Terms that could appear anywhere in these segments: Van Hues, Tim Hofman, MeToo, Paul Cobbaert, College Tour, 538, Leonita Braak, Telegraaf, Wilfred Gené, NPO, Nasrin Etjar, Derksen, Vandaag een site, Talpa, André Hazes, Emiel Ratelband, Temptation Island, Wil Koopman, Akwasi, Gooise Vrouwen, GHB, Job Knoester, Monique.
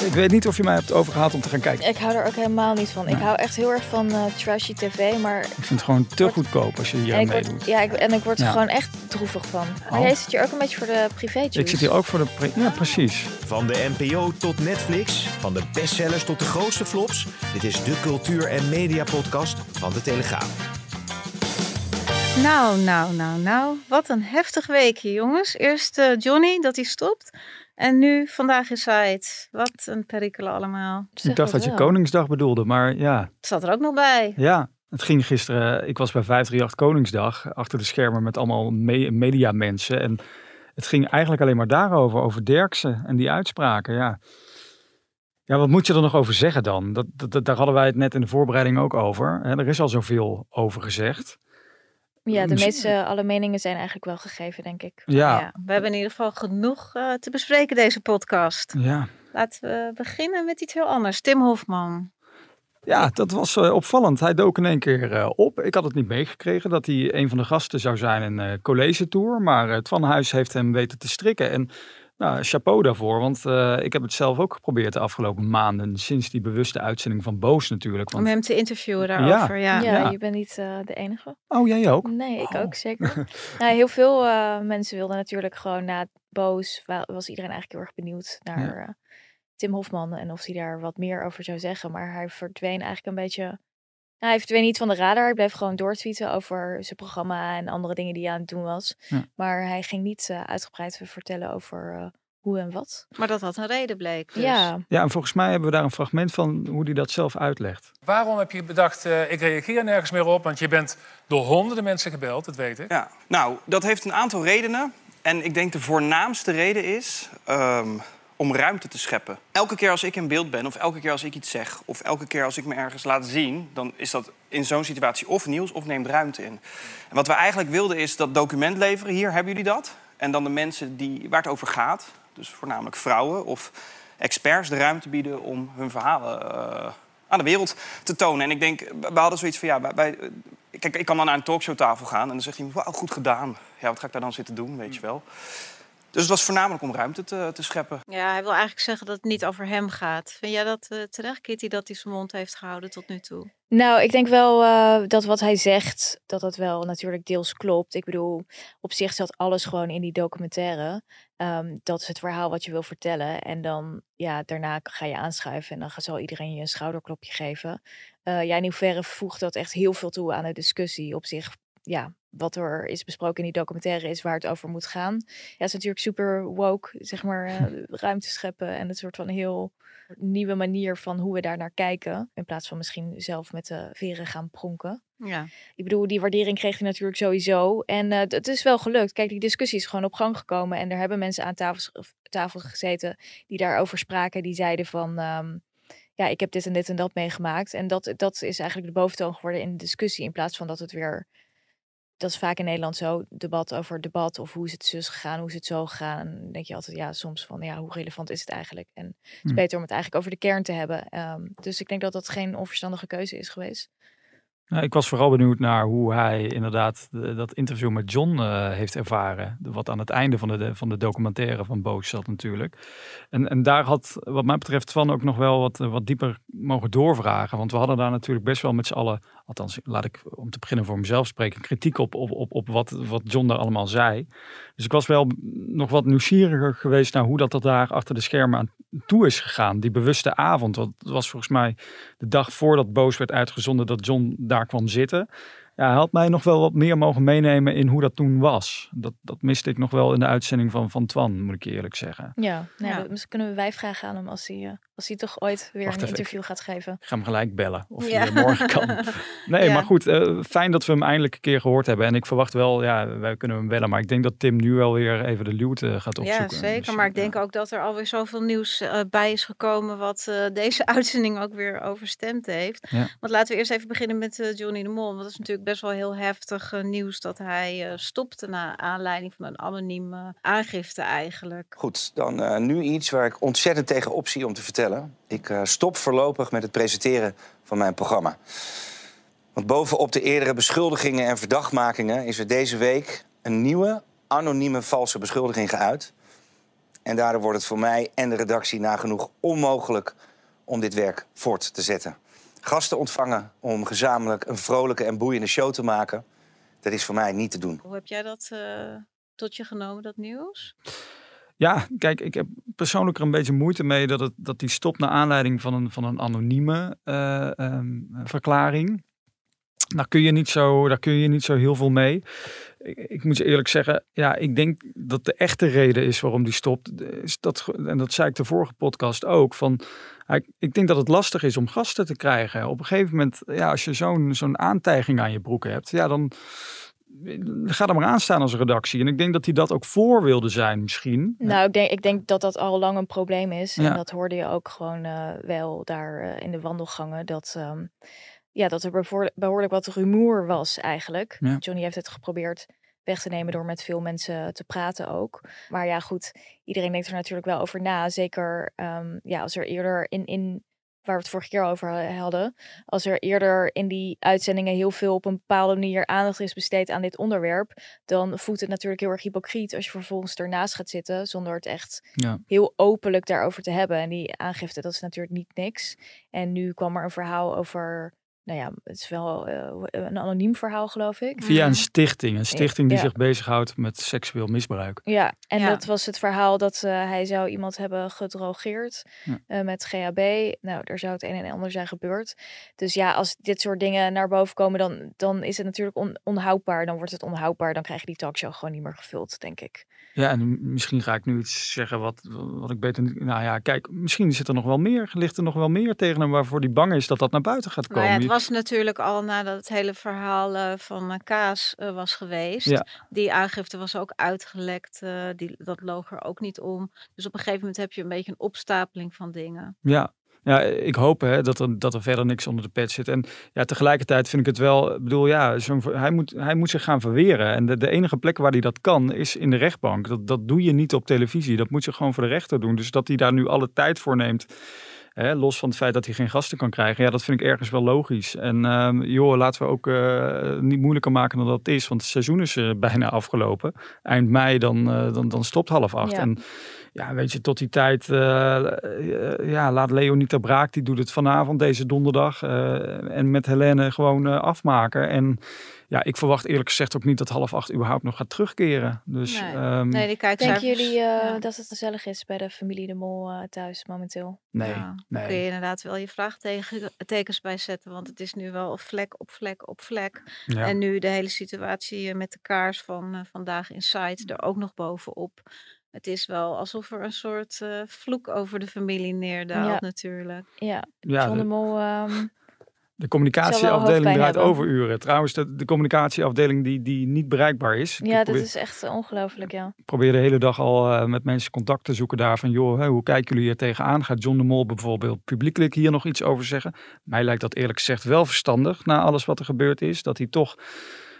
Ik weet niet of je mij hebt overgehaald om te gaan kijken. Ik hou er ook helemaal niet van. Nee. Ik hou echt heel erg van trashy tv, maar... Ik vind het gewoon te goedkoop als je hier aan meedoet. Ja, ik word er gewoon echt droevig van. Oh. Maar jij zit hier ook een beetje voor de privétjes. Ik zit hier ook voor de... Ja, precies. Van de NPO tot Netflix, van de bestsellers tot de grootste flops. Dit is de cultuur- en media-podcast van de Telegraaf. Nou. Wat een heftig weekje, jongens. Eerst Johnny, dat hij stopt. En nu Vandaag een site. Wat een perikelen allemaal. Ik dacht dat je Koningsdag bedoelde, maar ja. Het zat er ook nog bij. Ja, het ging gisteren. Ik was bij 538 Koningsdag achter de schermen met allemaal mediamensen. En het ging eigenlijk alleen maar daarover, over Derksen en die uitspraken. Ja, wat moet je er nog over zeggen dan? Daar hadden wij het net in de voorbereiding ook over. Er is al zoveel over gezegd. Ja, de meeste, alle meningen zijn eigenlijk wel gegeven, denk ik. Ja. We hebben in ieder geval genoeg te bespreken deze podcast. Ja. Laten we beginnen met iets heel anders. Tim Hofman. Ja, dat was opvallend. Hij dook in één keer op. Ik had het niet meegekregen dat hij een van de gasten zou zijn in College Tour. Maar het Van Hues heeft hem weten te strikken. En nou, chapeau daarvoor, want ik heb het zelf ook geprobeerd de afgelopen maanden. Sinds die bewuste uitzending van Boos natuurlijk. Want... Om hem te interviewen daarover, ja. Je bent niet de enige. Oh, jij ook? Nee, ik ook, zeker. Nou, heel veel mensen wilden natuurlijk gewoon na Boos, was iedereen eigenlijk heel erg benieuwd naar Tim Hofman. En of hij daar wat meer over zou zeggen. Maar hij verdween eigenlijk een beetje... Nou, hij verdween niet van de radar. Hij bleef gewoon doortweeten over zijn programma en andere dingen die hij aan het doen was. Ja. Maar hij ging niet uitgebreid vertellen over... hoe en wat. Maar dat had een reden, bleek. Dus. Ja, en volgens mij hebben we daar een fragment van hoe hij dat zelf uitlegt. Waarom heb je bedacht, ik reageer nergens meer op? Want je bent door honderden mensen gebeld, dat weet ik. Ja. Nou, dat heeft een aantal redenen. En ik denk de voornaamste reden is om ruimte te scheppen. Elke keer als ik in beeld ben, of elke keer als ik iets zeg... of elke keer als ik me ergens laat zien... dan is dat in zo'n situatie of nieuws of neemt ruimte in. En wat we eigenlijk wilden is dat document leveren. Hier hebben jullie dat. En dan de mensen waar het over gaat... Dus voornamelijk vrouwen of experts de ruimte bieden om hun verhalen aan de wereld te tonen. En ik denk, we hadden zoiets van, kijk, ik kan dan naar een talkshowtafel gaan en dan zegt hij, wauw, goed gedaan. Ja, wat ga ik daar dan zitten doen, weet je wel. Dus het was voornamelijk om ruimte te scheppen. Ja, hij wil eigenlijk zeggen dat het niet over hem gaat. Vind jij dat terecht, Kitty, dat hij zijn mond heeft gehouden tot nu toe? Nou, ik denk wel dat wat hij zegt, dat wel natuurlijk deels klopt. Ik bedoel, op zich zat alles gewoon in die documentaire. Dat is het verhaal wat je wil vertellen. En dan, ja, daarna ga je aanschuiven en dan zal iedereen je een schouderklopje geven. In hoeverre voegt dat echt heel veel toe aan de discussie op zich, ja... Wat er is besproken in die documentaire is waar het over moet gaan. Ja, het is natuurlijk super woke, zeg maar, ruimte scheppen. En een soort van heel nieuwe manier van hoe we daar naar kijken. In plaats van misschien zelf met de veren gaan pronken. Ja. Ik bedoel, die waardering kreeg hij natuurlijk sowieso. En het is wel gelukt. Kijk, die discussie is gewoon op gang gekomen. En er hebben mensen aan tafel gezeten die daarover spraken. Die zeiden van... ik heb dit en dit en dat meegemaakt. En dat is eigenlijk de boventoon geworden in de discussie. In plaats van dat het weer... Dat is vaak in Nederland zo, debat over debat. Of hoe is het zus gegaan, hoe is het zo gegaan. En dan denk je altijd, hoe relevant is het eigenlijk? En het is beter om het eigenlijk over de kern te hebben. Dus ik denk dat dat geen onverstandige keuze is geweest. Nou, ik was vooral benieuwd naar hoe hij inderdaad dat interview met John heeft ervaren. Wat aan het einde van de documentaire van Boos zat natuurlijk. En daar had wat mij betreft Van ook nog wel wat dieper mogen doorvragen. Want we hadden daar natuurlijk best wel met z'n allen... Althans, laat ik om te beginnen voor mezelf spreken. Kritiek op wat John daar allemaal zei. Dus ik was wel nog wat nieuwsgieriger geweest naar hoe dat daar achter de schermen aan toe is gegaan. Die bewuste avond. Dat was volgens mij de dag voordat Boos werd uitgezonden dat John daar kwam zitten. Ja, hij had mij nog wel wat meer mogen meenemen in hoe dat toen was. Dat miste ik nog wel in de uitzending van Twan, moet ik je eerlijk zeggen. Ja, nou, ja. Dus kunnen wij vragen aan hem als hij Als hij toch ooit weer een interview gaat geven. Ik ga hem gelijk bellen. Of hij morgen kan. Nee, maar goed. Fijn dat we hem eindelijk een keer gehoord hebben. En ik verwacht wel, wij kunnen hem bellen. Maar ik denk dat Tim nu wel weer even de luwte gaat opzoeken. Ja, zeker. Dus, maar ik denk ook dat er alweer zoveel nieuws bij is gekomen. Wat deze uitzending ook weer overstemd heeft. Ja. Want laten we eerst even beginnen met Johnny de Mol. Want dat is natuurlijk best wel heel heftig nieuws. Dat hij stopte na aanleiding van een anonieme aangifte eigenlijk. Goed, dan nu iets waar ik ontzettend tegen op zie om te vertellen. Ik stop voorlopig met het presenteren van mijn programma. Want bovenop de eerdere beschuldigingen en verdachtmakingen is er deze week een nieuwe, anonieme valse beschuldiging geuit. En daardoor wordt het voor mij en de redactie nagenoeg onmogelijk om dit werk voort te zetten. Gasten ontvangen om gezamenlijk een vrolijke en boeiende show te maken, dat is voor mij niet te doen. Hoe heb jij dat tot je genomen, dat nieuws? Ja, kijk, ik heb persoonlijk er een beetje moeite mee dat die stopt naar aanleiding van een anonieme verklaring. Daar kun je niet zo heel veel mee. Ik moet je eerlijk zeggen, ik denk dat de echte reden is waarom die stopt. En dat zei ik de vorige podcast ook. Ik denk dat het lastig is om gasten te krijgen. Op een gegeven moment, als je zo'n aantijging aan je broek hebt, dan... Ga er maar aan staan als redactie. En ik denk dat hij dat ook voor wilde zijn misschien. Nou, ik denk dat dat al lang een probleem is. En dat hoorde je ook gewoon wel daar in de wandelgangen. Dat er behoorlijk wat rumoer was eigenlijk. Ja. Johnny heeft het geprobeerd weg te nemen door met veel mensen te praten ook. Maar goed, iedereen denkt er natuurlijk wel over na. Zeker als er eerder waar we het vorige keer over hadden. Als er eerder in die uitzendingen heel veel op een bepaalde manier aandacht is besteed aan dit onderwerp, dan voelt het natuurlijk heel erg hypocriet als je vervolgens ernaast gaat zitten zonder het echt heel openlijk daarover te hebben. En die aangifte, dat is natuurlijk niet niks. En nu kwam er een verhaal over... het is wel een anoniem verhaal, geloof ik. Via een stichting. Een stichting die zich bezighoudt met seksueel misbruik. Ja, en dat was het verhaal dat hij zou iemand hebben gedrogeerd met GHB. Nou, daar zou het een en ander zijn gebeurd. Dus als dit soort dingen naar boven komen, dan is het natuurlijk onhoudbaar. Dan wordt het onhoudbaar. Dan krijg je die talkshow gewoon niet meer gevuld, denk ik. Ja, en misschien ga ik nu iets zeggen wat ik beter niet... Nou ja, kijk, misschien ligt er nog wel meer tegen hem waarvoor die bang is dat naar buiten gaat komen. Nou ja, was natuurlijk al nadat het hele verhaal van Kaas was geweest. Ja. Die aangifte was ook uitgelekt. Dat loog er ook niet om. Dus op een gegeven moment heb je een beetje een opstapeling van dingen. Ja, ik hoop dat er verder niks onder de pet zit. En tegelijkertijd vind ik het wel... Ik bedoel, hij moet zich gaan verweren. En de enige plek waar hij dat kan is in de rechtbank. Dat doe je niet op televisie. Dat moet je gewoon voor de rechter doen. Dus dat hij daar nu alle tijd voor neemt... los van het feit dat hij geen gasten kan krijgen. Ja, dat vind ik ergens wel logisch. En laten we ook niet moeilijker maken dan dat het is. Want het seizoen is bijna afgelopen. Eind mei, dan stopt 7:30. Ja. En weet je, tot die tijd... laat Leonita Braak, die doet het vanavond, deze donderdag. En met Helene gewoon afmaken. En ik verwacht eerlijk gezegd ook niet dat 7:30 überhaupt nog gaat terugkeren. Dus, nee, die kijkcijfers... Denken jullie dat het gezellig is bij de familie de Mol thuis momenteel? Nee. Ja. Nee. Kun je inderdaad wel je vraagtekens bij zetten. Want het is nu wel vlek op vlek op vlek. Ja. En nu de hele situatie met de kaars van Vandaag een site er ook nog bovenop. Het is wel alsof er een soort vloek over de familie neerdaalt natuurlijk. Ja, John de Mol... De communicatieafdeling draait overuren. Trouwens, de communicatieafdeling die niet bereikbaar is. Ja, dat is echt ongelooflijk, Ik probeer de hele dag al met mensen contact te zoeken daar. Van, joh, hoe kijken jullie hier tegenaan? Gaat John de Mol bijvoorbeeld publiekelijk hier nog iets over zeggen? Mij lijkt dat eerlijk gezegd wel verstandig na alles wat er gebeurd is. Dat hij toch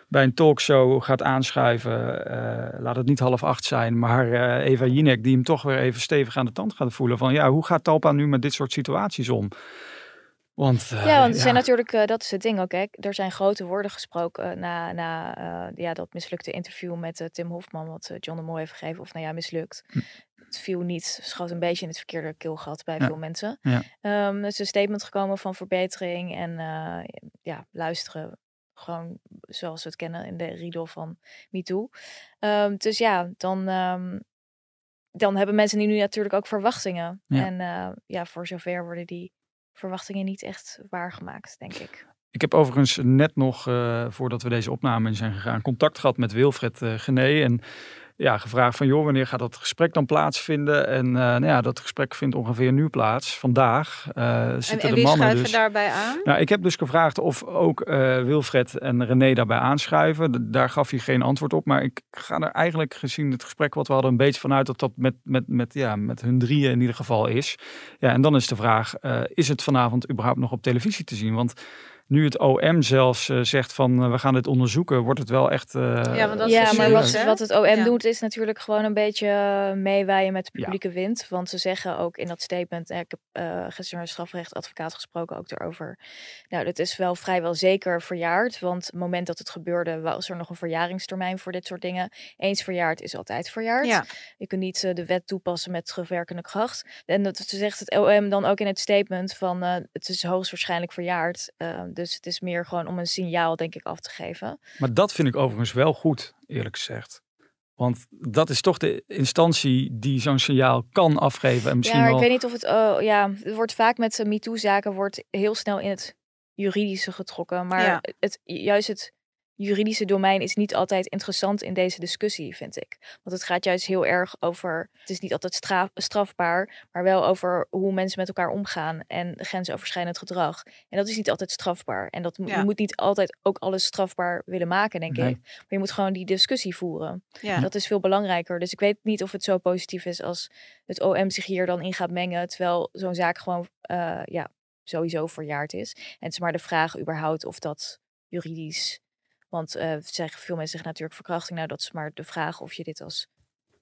bij een talkshow gaat aanschuiven. Laat het niet 7:30 zijn, maar Eva Jinek die hem toch weer even stevig aan de tand gaat voelen. Van hoe gaat Talpa nu met dit soort situaties om? Want er zijn natuurlijk, dat is het ding ook, hè. Er zijn grote woorden gesproken na dat mislukte interview met Tim Hofman, wat John de Mol heeft gegeven, of mislukt. Het viel niet, schoot een beetje in het verkeerde keelgat bij veel mensen. Ja. Er is een statement gekomen van verbetering en luisteren. Gewoon zoals we het kennen in de riedel van MeToo. Dan hebben mensen nu natuurlijk ook verwachtingen. Ja. En voor zover worden die verwachtingen niet echt waargemaakt, denk ik. Ik heb overigens net nog, voordat we deze opname in zijn gegaan, contact gehad met Wilfred Gené. En ja, gevraagd van joh, wanneer gaat dat gesprek dan plaatsvinden? En nou ja, dat gesprek vindt ongeveer nu plaats, vandaag. En wie schuiven dus daarbij aan? Nou, ik heb dus gevraagd of ook Wilfred en René daarbij aanschuiven. Daar gaf hij geen antwoord op. Maar ik ga er eigenlijk, gezien het gesprek wat we hadden, een beetje vanuit dat dat met hun drieën in ieder geval is. Ja, en dan is de vraag, is het vanavond überhaupt nog op televisie te zien? Want nu het OM zelfs zegt van we gaan dit onderzoeken, wordt het wel echt... wat het OM doet is natuurlijk gewoon een beetje meewaaien met de publieke wind. Want ze zeggen ook in dat statement, ik heb gisteren een strafrechtadvocaat gesproken ook daarover. Nou, dat is wel vrijwel zeker verjaard. Want het moment dat het gebeurde was er nog een verjaringstermijn voor dit soort dingen. Eens verjaard is altijd verjaard. Ja. Je kunt niet de wet toepassen met terugwerkende kracht. En dat zegt het OM dan ook in het statement van het is hoogstwaarschijnlijk verjaard. Dus het is meer gewoon om een signaal, denk ik, af te geven. Maar dat vind ik overigens wel goed, eerlijk gezegd. Want dat is toch de instantie die zo'n signaal kan afgeven. En misschien ik weet niet of het... het wordt vaak met MeToo-zaken wordt heel snel in het juridische getrokken. Maar het juridische domein is niet altijd interessant in deze discussie, vind ik. Want het gaat juist heel erg over... Het is niet altijd strafbaar, maar wel over hoe mensen met elkaar omgaan en grensoverschrijdend gedrag. En dat is niet altijd strafbaar. En dat je moet niet altijd ook alles strafbaar willen maken, denk ik. Maar je moet gewoon die discussie voeren. Ja. Dat is veel belangrijker. Dus ik weet niet of het zo positief is als het OM zich hier dan in gaat mengen, terwijl zo'n zaak gewoon sowieso verjaard is. En het is maar de vraag überhaupt of dat juridisch... Want veel mensen zeggen natuurlijk verkrachting. Nou, dat is maar de vraag of je dit als...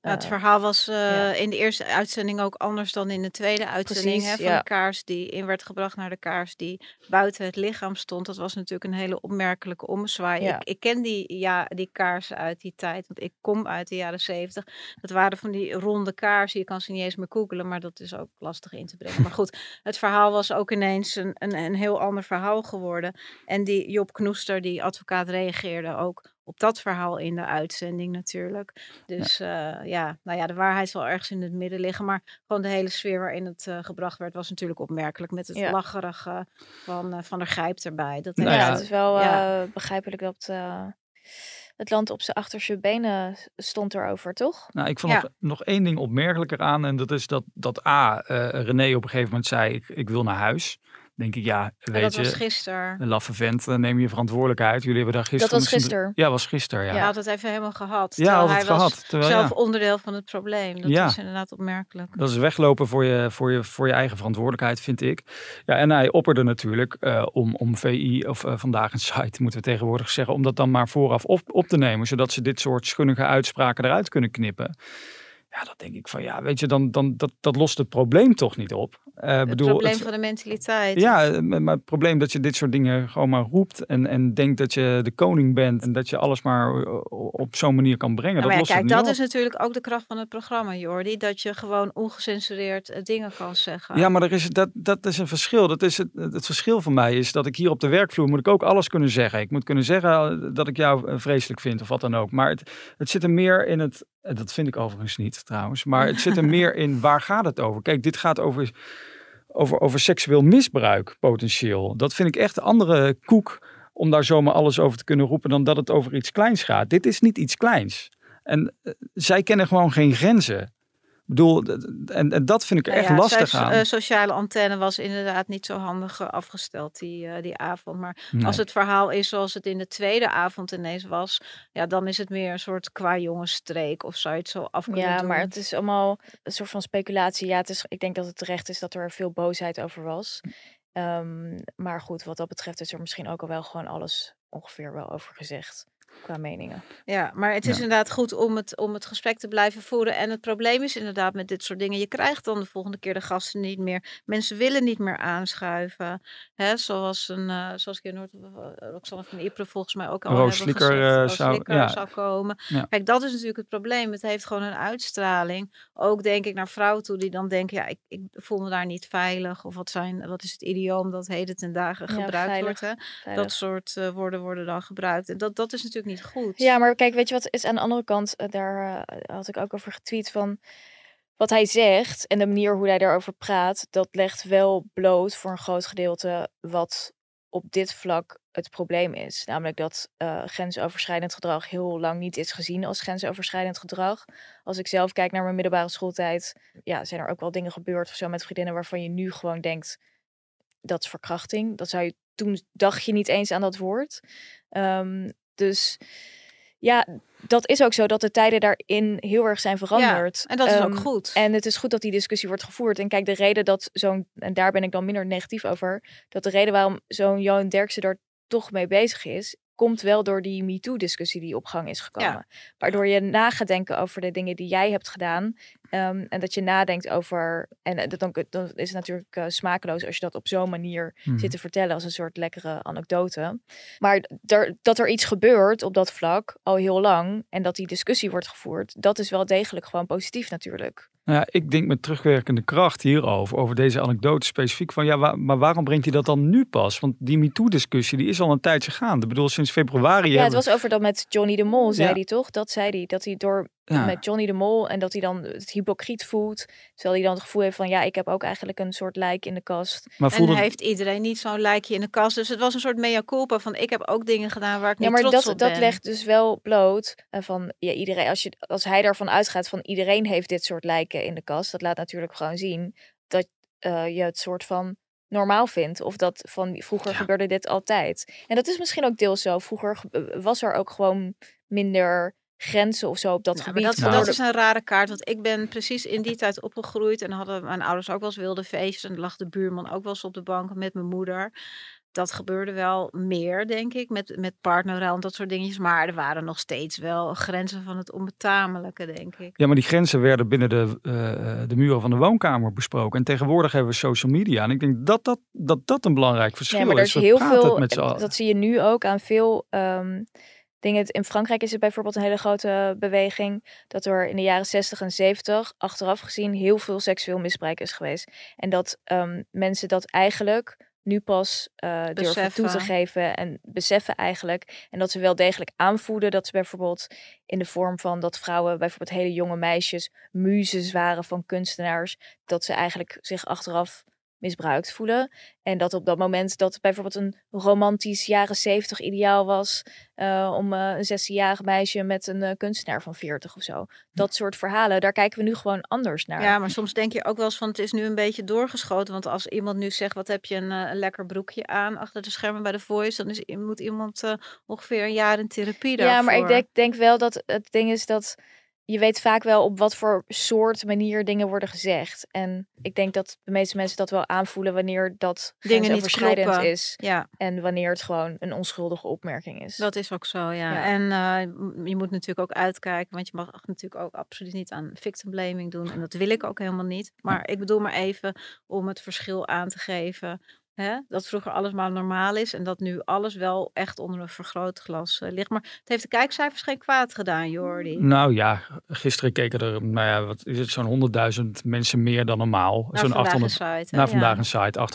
het verhaal was in de eerste uitzending ook anders dan in de tweede uitzending. Precies, van de kaars die in werd gebracht naar de kaars die buiten het lichaam stond. Dat was natuurlijk een hele opmerkelijke ommezwaai. Ja. Ik ken die kaarsen uit die tijd, want ik kom uit de jaren 70. Dat waren van die ronde kaarsen. Je kan ze niet eens meer googelen, maar dat is ook lastig in te brengen. Maar goed, het verhaal was ook ineens een heel ander verhaal geworden. En die Job Knoester, die advocaat, reageerde ook op dat verhaal in de uitzending natuurlijk. Dus de waarheid zal ergens in het midden liggen. Maar gewoon de hele sfeer waarin het gebracht werd was natuurlijk opmerkelijk. Met het lacherige van de grijp erbij. Dat het is wel begrijpelijk dat het land op zijn achterste benen stond erover, toch? Nou, ik vond nog één ding opmerkelijker aan. En dat is dat René op een gegeven moment zei, ik wil naar huis. Denk ik, dat was gisteren. Een laffe vent, neem je verantwoordelijkheid. Jullie hebben daar gisteren... Dat was gisteren. Ja, was gisteren, ja. Ja, had het even helemaal gehad. Ja, had het gehad. Terwijl zelf onderdeel van het probleem. Dat is inderdaad opmerkelijk. Dat is weglopen voor je eigen verantwoordelijkheid, vind ik. Ja, en hij opperde natuurlijk om VI of Vandaag een site, moeten we tegenwoordig zeggen, om dat dan maar vooraf op te nemen, zodat ze dit soort schunnige uitspraken eruit kunnen knippen. Ja, dat denk ik van, dat lost het probleem toch niet op. Het probleem van de mentaliteit. Ja, maar het probleem dat je dit soort dingen gewoon maar roept en denkt dat je de koning bent en dat je alles maar op zo'n manier kan brengen. Nou, dat is natuurlijk ook de kracht van het programma, Jordi, dat je gewoon ongecensureerd dingen kan zeggen. Ja, maar dat is een verschil. Dat is het verschil van mij is dat ik hier op de werkvloer moet ik ook alles kunnen zeggen. Ik moet kunnen zeggen dat ik jou vreselijk vind of wat dan ook. Maar het zit er meer in het... Dat vind ik overigens niet trouwens. Maar het zit er meer in, waar gaat het over? Kijk, dit gaat over seksueel misbruik potentieel. Dat vind ik echt een andere koek om daar zomaar alles over te kunnen roepen dan dat het over iets kleins gaat. Dit is niet iets kleins. En zij kennen gewoon geen grenzen. Ik bedoel, en dat vind ik echt lastig aan. Sociale antenne was inderdaad niet zo handig afgesteld die avond. Maar als het verhaal is zoals het in de tweede avond ineens was, ja, dan is het meer een soort qua jongensstreek of zou je het zo af kunnen doen. Ja, maar het is allemaal een soort van speculatie. Ja, ik denk dat het terecht is dat er veel boosheid over was. Maar goed, wat dat betreft is er misschien ook al wel gewoon alles ongeveer wel over gezegd. Qua meningen. Ja, maar het is inderdaad goed om het gesprek te blijven voeren. En het probleem is inderdaad met dit soort dingen. Je krijgt dan de volgende keer de gasten niet meer. Mensen willen niet meer aanschuiven. Hè, zoals ik in Roxanne van Iepre volgens mij ook al zou komen. Ja. Kijk, dat is natuurlijk het probleem. Het heeft gewoon een uitstraling. Ook denk ik naar vrouwen toe die dan denken, ik voel me daar niet veilig. Of wat is het idioom dat heden ten dagen gebruikt wordt. Hè? Veilig. Dat soort woorden worden dan gebruikt. En dat is natuurlijk niet goed. Ja, maar kijk, weet je wat is aan de andere kant? Daar had ik ook over getweet van wat hij zegt en de manier hoe hij daarover praat. Dat legt wel bloot voor een groot gedeelte wat op dit vlak het probleem is. Namelijk dat grensoverschrijdend gedrag heel lang niet is gezien als grensoverschrijdend gedrag. Als ik zelf kijk naar mijn middelbare schooltijd, ja, zijn er ook wel dingen gebeurd of zo met vriendinnen waarvan je nu gewoon denkt, dat is verkrachting. Dat zou je, toen dacht je niet eens aan dat woord. Dus ja, dat is ook zo dat de tijden daarin heel erg zijn veranderd. Ja, en dat is ook goed. En het is goed dat die discussie wordt gevoerd. En kijk, de reden dat zo'n, en daar ben ik dan minder negatief over, dat de reden waarom zo'n Johan Derksen daar toch mee bezig is, komt wel door die MeToo-discussie die op gang is gekomen. Ja. Waardoor je na gaat denken over de dingen die jij hebt gedaan. En dat je nadenkt over, en dan is het natuurlijk smakeloos als je dat op zo'n manier zit te vertellen als een soort lekkere anekdote. Maar dat er iets gebeurt op dat vlak al heel lang en dat die discussie wordt gevoerd, dat is wel degelijk gewoon positief natuurlijk. Nou ja, ik denk met terugwerkende kracht hierover, over deze anekdote specifiek, van ja, maar waarom brengt hij dat dan nu pas? Want die MeToo-discussie, die is al een tijdje gaande. Ik bedoel, sinds februari... Ja, het was over dat met Johnny de Mol, zei hij toch? Dat zei hij, dat hij door... Ja. Met Johnny de Mol en dat hij dan het hypocriet voelt. Terwijl hij dan het gevoel heeft van ja, ik heb ook eigenlijk een soort lijk in de kast. Maar en heeft iedereen niet zo'n lijkje in de kast. Dus het was een soort mea culpa van ik heb ook dingen gedaan waar ik niet trots op ben. Dat legt dus wel bloot van ja, iedereen, als hij daarvan uitgaat van iedereen heeft dit soort lijken in de kast. Dat laat natuurlijk gewoon zien dat je het soort van normaal vindt. Of dat van vroeger gebeurde dit altijd. En dat is misschien ook deels zo. Vroeger was er ook gewoon minder grenzen of zo op dat gebied. Dat is een rare kaart, want ik ben precies in die tijd opgegroeid en hadden mijn ouders ook wel eens wilde feesten en lag de buurman ook wel eens op de bank met mijn moeder. Dat gebeurde wel meer, denk ik, met partnerruil en dat soort dingetjes. Maar er waren nog steeds wel grenzen van het onbetamelijke, denk ik. Ja, maar die grenzen werden binnen de muren van de woonkamer besproken. En tegenwoordig hebben we social media. En ik denk dat een belangrijk verschil is. Ja, maar er is heel veel, dat zie je nu ook aan veel... Dingen. In Frankrijk is het bijvoorbeeld een hele grote beweging dat er in de jaren 60 en 70 achteraf gezien heel veel seksueel misbruik is geweest. En dat mensen dat eigenlijk nu pas durven toe te geven en beseffen eigenlijk. En dat ze wel degelijk aanvoeden dat ze bijvoorbeeld in de vorm van dat vrouwen, bijvoorbeeld hele jonge meisjes, muzes waren van kunstenaars, dat ze eigenlijk zich achteraf misbruikt voelen. En dat op dat moment dat bijvoorbeeld een romantisch jaren 70 ideaal was om een 16-jarig meisje met een kunstenaar van 40 of zo. Dat soort verhalen, daar kijken we nu gewoon anders naar. Ja, maar soms denk je ook wel eens van het is nu een beetje doorgeschoten, want als iemand nu zegt wat heb je een lekker broekje aan achter de schermen bij de Voice, dan moet iemand ongeveer een jaar in therapie daarvoor. Ja, maar ik denk wel dat het ding is dat je weet vaak wel op wat voor soort manier dingen worden gezegd. En ik denk dat de meeste mensen dat wel aanvoelen wanneer dat grensoverschrijdend is. Ja. En wanneer het gewoon een onschuldige opmerking is. Dat is ook zo, ja. En je moet natuurlijk ook uitkijken. Want je mag natuurlijk ook absoluut niet aan victim blaming doen. En dat wil ik ook helemaal niet. Maar ik bedoel maar even om het verschil aan te geven. Hè? Dat vroeger alles maar normaal is. En dat nu alles wel echt onder een vergrootglas ligt. Maar het heeft de kijkcijfers geen kwaad gedaan, Jordi. Nou ja, gisteren keken er zo'n 100.000 mensen meer dan normaal. Naar Vandaag een site,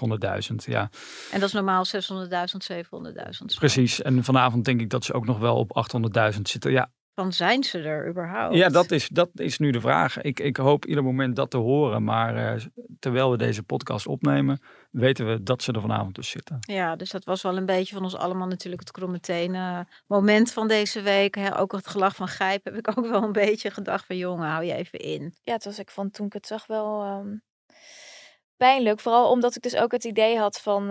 800.000. Ja. En dat is normaal 600.000, 700.000. Precies. En vanavond denk ik dat ze ook nog wel op 800.000 zitten. Ja. Van zijn ze er überhaupt? Ja, dat is nu de vraag. Ik hoop ieder moment dat te horen. Maar terwijl we deze podcast opnemen, weten we dat ze er vanavond dus zitten. Ja, dus dat was wel een beetje van ons allemaal natuurlijk het kromme tenen moment van deze week. Hè? Ook het gelach van Gijp heb ik ook wel een beetje gedacht van jongen, hou je even in. Ja, het was ik van toen ik het zag wel pijnlijk. Vooral omdat ik dus ook het idee had van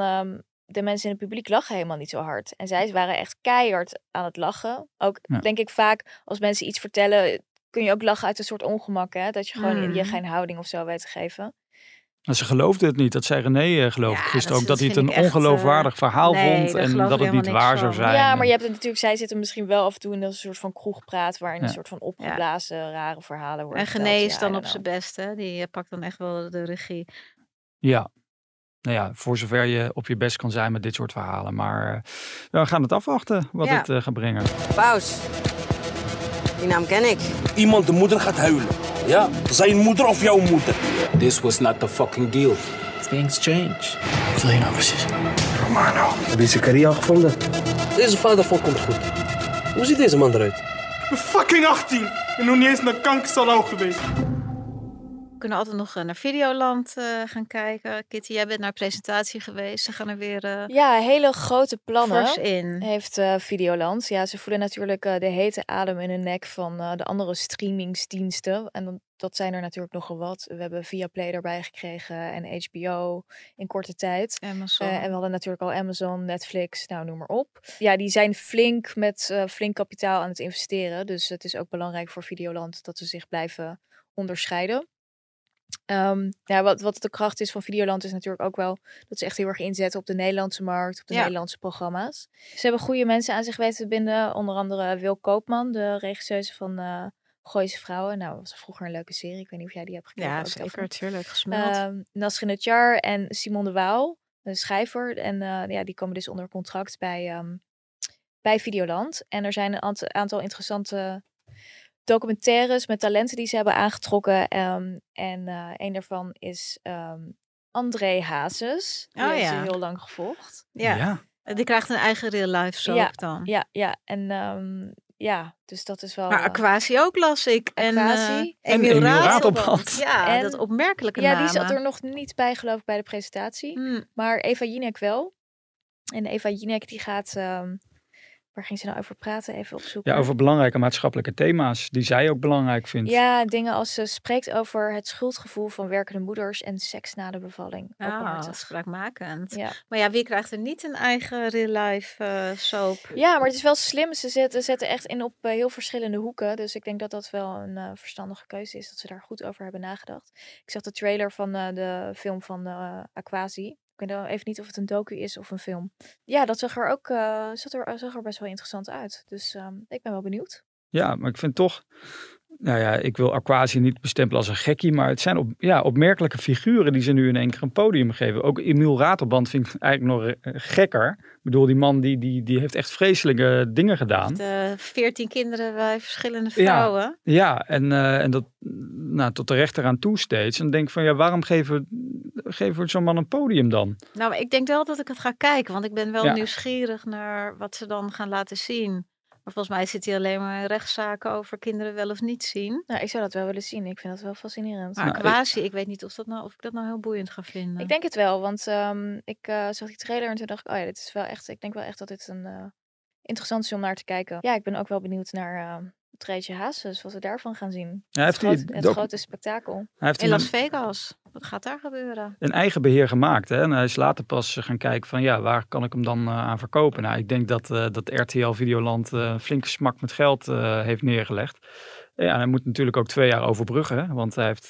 de mensen in het publiek lachen helemaal niet zo hard. En zij waren echt keihard aan het lachen. Ook denk ik vaak als mensen iets vertellen, kun je ook lachen uit een soort ongemak. Hè? Dat je gewoon je geen houding of zo weet te geven. Maar ze geloofde het niet. Dat zei René geloofde gisteren ook. Dat hij het een ongeloofwaardig verhaal vond. En dat het niet waar zou zijn. Ja, maar je hebt het natuurlijk. Zij zitten misschien wel af en toe in een soort van kroegpraat. Waarin een soort van opgeblazen rare verhalen worden. En René is dan op zijn best. Hè? Die pakt dan echt wel de regie. Ja. Nou ja, voor zover je op je best kan zijn met dit soort verhalen. Maar we gaan het afwachten wat het gaat brengen. Boos. Die naam ken ik. Iemand de moeder gaat huilen. Ja, zijn moeder of jouw moeder. This was not the fucking deal. Things change. Wat wil je nou precies? Romano. Heb je Zakaria gevonden? Deze vader komt goed. Hoe ziet deze man eruit? Fucking 18. En nog niet eens naar kanker zal geweest. kunnen altijd nog naar Videoland gaan kijken. Kitty, jij bent naar presentatie geweest. Ze gaan er weer... Ja, hele grote plannen heeft Videoland. Ja, ze voelen natuurlijk de hete adem in hun nek van de andere streamingsdiensten. En dat zijn er natuurlijk nogal wat. We hebben Viaplay erbij gekregen en HBO in korte tijd. En we hadden natuurlijk al Amazon, Netflix, nou noem maar op. Ja, die zijn flink met flink kapitaal aan het investeren. Dus het is ook belangrijk voor Videoland dat ze zich blijven onderscheiden. Ja, wat de kracht is van Videoland is natuurlijk ook wel dat ze echt heel erg inzetten op de Nederlandse markt, op de Nederlandse programma's. Ze hebben goede mensen aan zich weten te binden. Onder andere Wil Koopman, de regisseuse van Gooise Vrouwen. Nou, dat was vroeger een leuke serie. Ik weet niet of jij die hebt gekeken. Ja, zeker. Natuurlijk, gesmeld. Nasrin Etjar en Simon de Waal, een schrijver. En ja, die komen dus onder contract bij Videoland. En er zijn een aantal interessante documentaires met talenten die ze hebben aangetrokken. En een daarvan is André Hazes. Die heeft ze heel lang gevolgd. Ja. Die krijgt een eigen real-life soap dan. Ja. En ja, dus dat is wel... Maar Akwasi ook, las ik. Akwasi. En Emiel Ratelband. Ja, en, dat opmerkelijke naam. Ja, die zat er nog niet bij, geloof ik, bij de presentatie. Maar Eva Jinek wel. En Eva Jinek, die gaat... Waar ging ze nou over praten? Even opzoeken. Ja, over belangrijke maatschappelijke thema's die zij ook belangrijk vindt. Ja, dingen als ze spreekt over het schuldgevoel van werkende moeders en seks na de bevalling. Dat is spraakmakend. Ja. Maar ja, wie krijgt er niet een eigen real-life soap? Ja, maar het is wel slim. Ze zetten echt in op heel verschillende hoeken. Dus ik denk dat dat wel een verstandige keuze is. Dat ze daar goed over hebben nagedacht. Ik zag de trailer van de film van Akwasi. Ik weet even niet of het een docu is of een film. Ja, dat zag er ook zag er best wel interessant uit. Dus ik ben wel benieuwd. Ja, maar ik vind toch... Nou ja, ik wil Akwasi niet bestempelen als een gekkie. Maar het zijn opmerkelijke figuren die ze nu in één keer een podium geven. Ook Emiel Ratelband vind ik eigenlijk nog gekker. Ik bedoel, die man die heeft echt vreselijke dingen gedaan. 14 kinderen bij verschillende vrouwen. Ja, en dat tot de rechter aan toe steeds. En dan denk ik van, ja, waarom geven we zo'n man een podium dan? Nou, maar ik denk wel dat ik het ga kijken. Want ik ben wel nieuwsgierig naar wat ze dan gaan laten zien. Maar volgens mij zit hij alleen maar in rechtszaken over kinderen wel of niet zien. Nou, ik zou dat wel willen zien. Ik vind dat wel fascinerend. Maar Akwasi, ik weet niet of ik dat nou heel boeiend ga vinden. Ik denk het wel, want ik zag die trailer en toen dacht ik... Oh ja, dit is wel echt... Ik denk wel echt dat dit een interessant is om naar te kijken. Ja, ik ben ook wel benieuwd naar... het rijtje Hazes, wat we daarvan gaan zien. Ja, het grote spektakel. In Las Vegas. Wat gaat daar gebeuren? Een eigen beheer gemaakt. Hè? En hij is later pas gaan kijken van... ja, waar kan ik hem dan aan verkopen? Nou, ik denk dat RTL Videoland... een flinke smak met geld heeft neergelegd. Ja, en hij moet natuurlijk ook 2 jaar overbruggen. Hè? Want hij heeft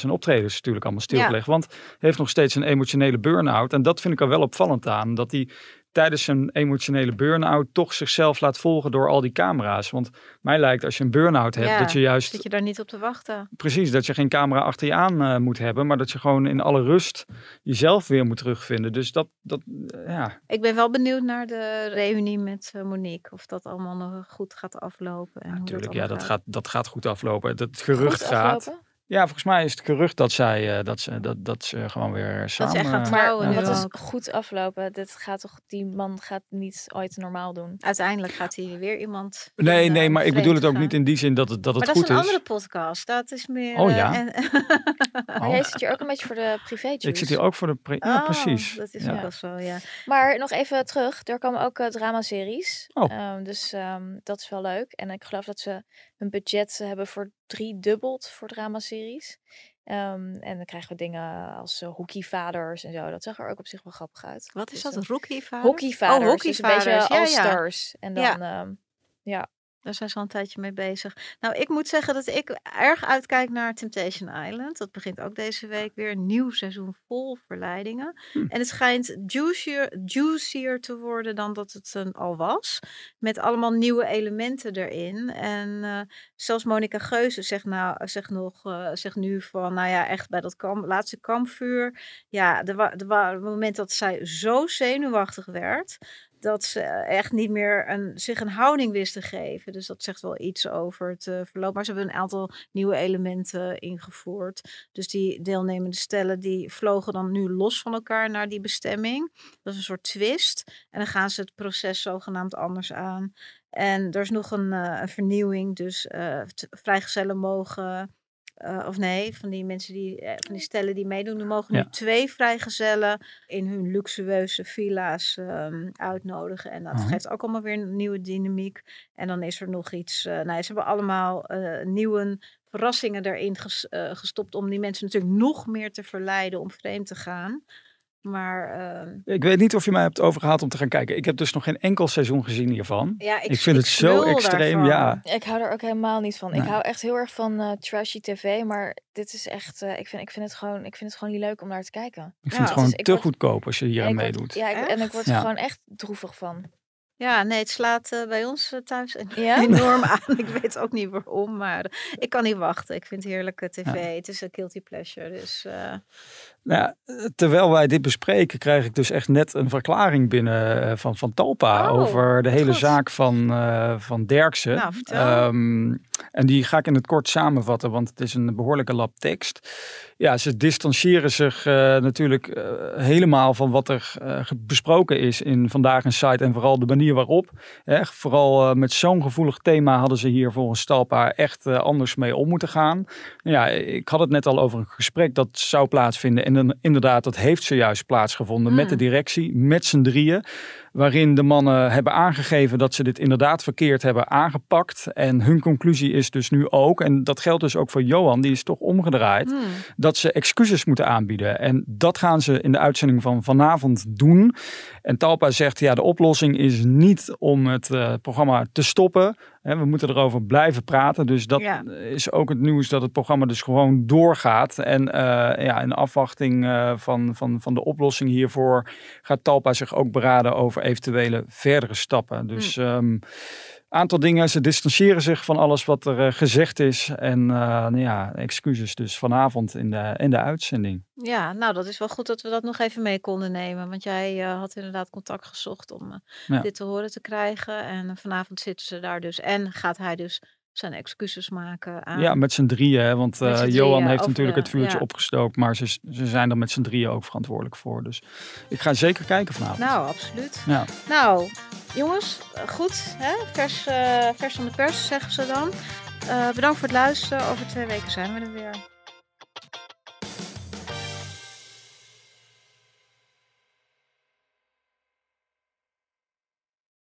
zijn optredens natuurlijk allemaal stilgelegd. Ja. Want hij heeft nog steeds een emotionele burn-out. En dat vind ik er wel opvallend aan. Dat hij... tijdens zijn emotionele burn-out toch zichzelf laat volgen door al die camera's. Want mij lijkt als je een burn-out hebt, dat je juist... dat je daar niet op te wachten. Precies, dat je geen camera achter je aan moet hebben, maar dat je gewoon in alle rust jezelf weer moet terugvinden. Dus dat. Ik ben wel benieuwd naar de reunie met Monique, of dat allemaal nog goed gaat aflopen. En natuurlijk, dat gaat goed aflopen. Dat gerucht gaat... Ja, volgens mij is het gerucht dat ze gewoon weer samen... Dat ze echt gaan trouwen. Maar dat is goed aflopen. Die man gaat niet ooit normaal doen. Uiteindelijk gaat hij weer iemand... Nee, maar ik bedoel het ook niet in die zin dat het goed is. Maar dat is een andere podcast. Dat is meer... Oh ja. Maar jij zit hier ook een beetje voor de privé-juice. Ik zit hier ook voor de... Ja, precies. Dat is ook wel zo, ja. Maar nog even terug. Er komen ook dramaseries. Oh. Dus dat is wel leuk. En ik geloof dat ze hun budget hebben voor 3-dubbeld voor dramaseries. En dan krijgen we dingen als hockeyvaders en zo. Dat zag er ook op zich wel grappig uit. Wat is dat? Hockeyvaders? Hockeyvaders. Oh, dus een beetje all-stars. Ja. En dan, daar zijn ze al een tijdje mee bezig. Nou, ik moet zeggen dat ik erg uitkijk naar Temptation Island. Dat begint ook deze week weer. Een nieuw seizoen vol verleidingen. En het schijnt juicier te worden dan dat het al was. Met allemaal nieuwe elementen erin. En zelfs Monika Geuze zegt nu van... Nou ja, echt bij dat laatste kampvuur. Ja, het moment dat zij zo zenuwachtig werd... dat ze echt niet meer zich een houding wist te geven. Dus dat zegt wel iets over het verloop. Maar ze hebben een aantal nieuwe elementen ingevoerd. Dus die deelnemende stellen die vlogen dan nu los van elkaar naar die bestemming. Dat is een soort twist. En dan gaan ze het proces zogenaamd anders aan. En er is nog een vernieuwing. Dus vrijgezellen mogen... van die mensen die, van die stellen die meedoen, die mogen nu 2 vrijgezellen in hun luxueuze villa's uitnodigen. En dat geeft ook allemaal weer een nieuwe dynamiek. En dan is er nog iets, ze hebben allemaal nieuwe verrassingen daarin gestopt om die mensen natuurlijk nog meer te verleiden om vreemd te gaan. Maar, ik weet niet of je mij hebt overgehaald om te gaan kijken. Ik heb dus nog geen enkel seizoen gezien hiervan. Ja, ik vind het zo extreem. Ja. Ik hou er ook helemaal niet van. Nee. Ik hou echt heel erg van trashy tv. Maar dit is echt... ik vind het gewoon niet leuk om naar te kijken. Ik vind het gewoon goedkoop als je hier aan meedoet. Ik word er gewoon echt droevig van. Ja, nee, het slaat bij ons thuis enorm aan. Ik weet ook niet waarom, maar ik kan niet wachten. Ik vind het heerlijke tv. Ja. Het is een guilty pleasure. Dus, Nou, terwijl wij dit bespreken, krijg ik dus echt net een verklaring binnen van Talpa over de hele zaak van Derksen. Nou, vertel. En die ga ik in het kort samenvatten, want het is een behoorlijke lap tekst. Ja, ze distancieren zich natuurlijk helemaal van wat er besproken is in Vandaag een site en vooral de manier waarop. Vooral met zo'n gevoelig thema hadden ze hier volgens Talpa echt anders mee om moeten gaan. Ja, ik had het net al over een gesprek dat zou plaatsvinden. En dan, inderdaad, dat heeft zojuist plaatsgevonden met de directie, met z'n drieën. Waarin de mannen hebben aangegeven dat ze dit inderdaad verkeerd hebben aangepakt. En hun conclusie is dus nu ook, en dat geldt dus ook voor Johan, die is toch omgedraaid, dat ze excuses moeten aanbieden. En dat gaan ze in de uitzending van vanavond doen. En Talpa zegt, ja, de oplossing is niet om het programma te stoppen. We moeten erover blijven praten. Dus dat is ook het nieuws, dat het programma dus gewoon doorgaat. En in afwachting van de oplossing hiervoor gaat Talpa zich ook beraden over eventuele verdere stappen. Dus aantal dingen. Ze distancieren zich van alles wat er gezegd is. En excuses dus vanavond in de uitzending. Ja, nou dat is wel goed dat we dat nog even mee konden nemen. Want jij had inderdaad contact gezocht om dit te horen te krijgen. En vanavond zitten ze daar dus. En gaat hij dus zijn excuses maken aan... Ja, met z'n drieën. Hè? Want Johan heeft natuurlijk het vuurtje opgestookt. Maar ze zijn er met z'n drieën ook verantwoordelijk voor. Dus ik ga zeker kijken vanavond. Nou, absoluut. Ja. Nou, jongens, goed. Hè? Vers van de pers, zeggen ze dan. Bedankt voor het luisteren. Over 2 weken zijn we er weer.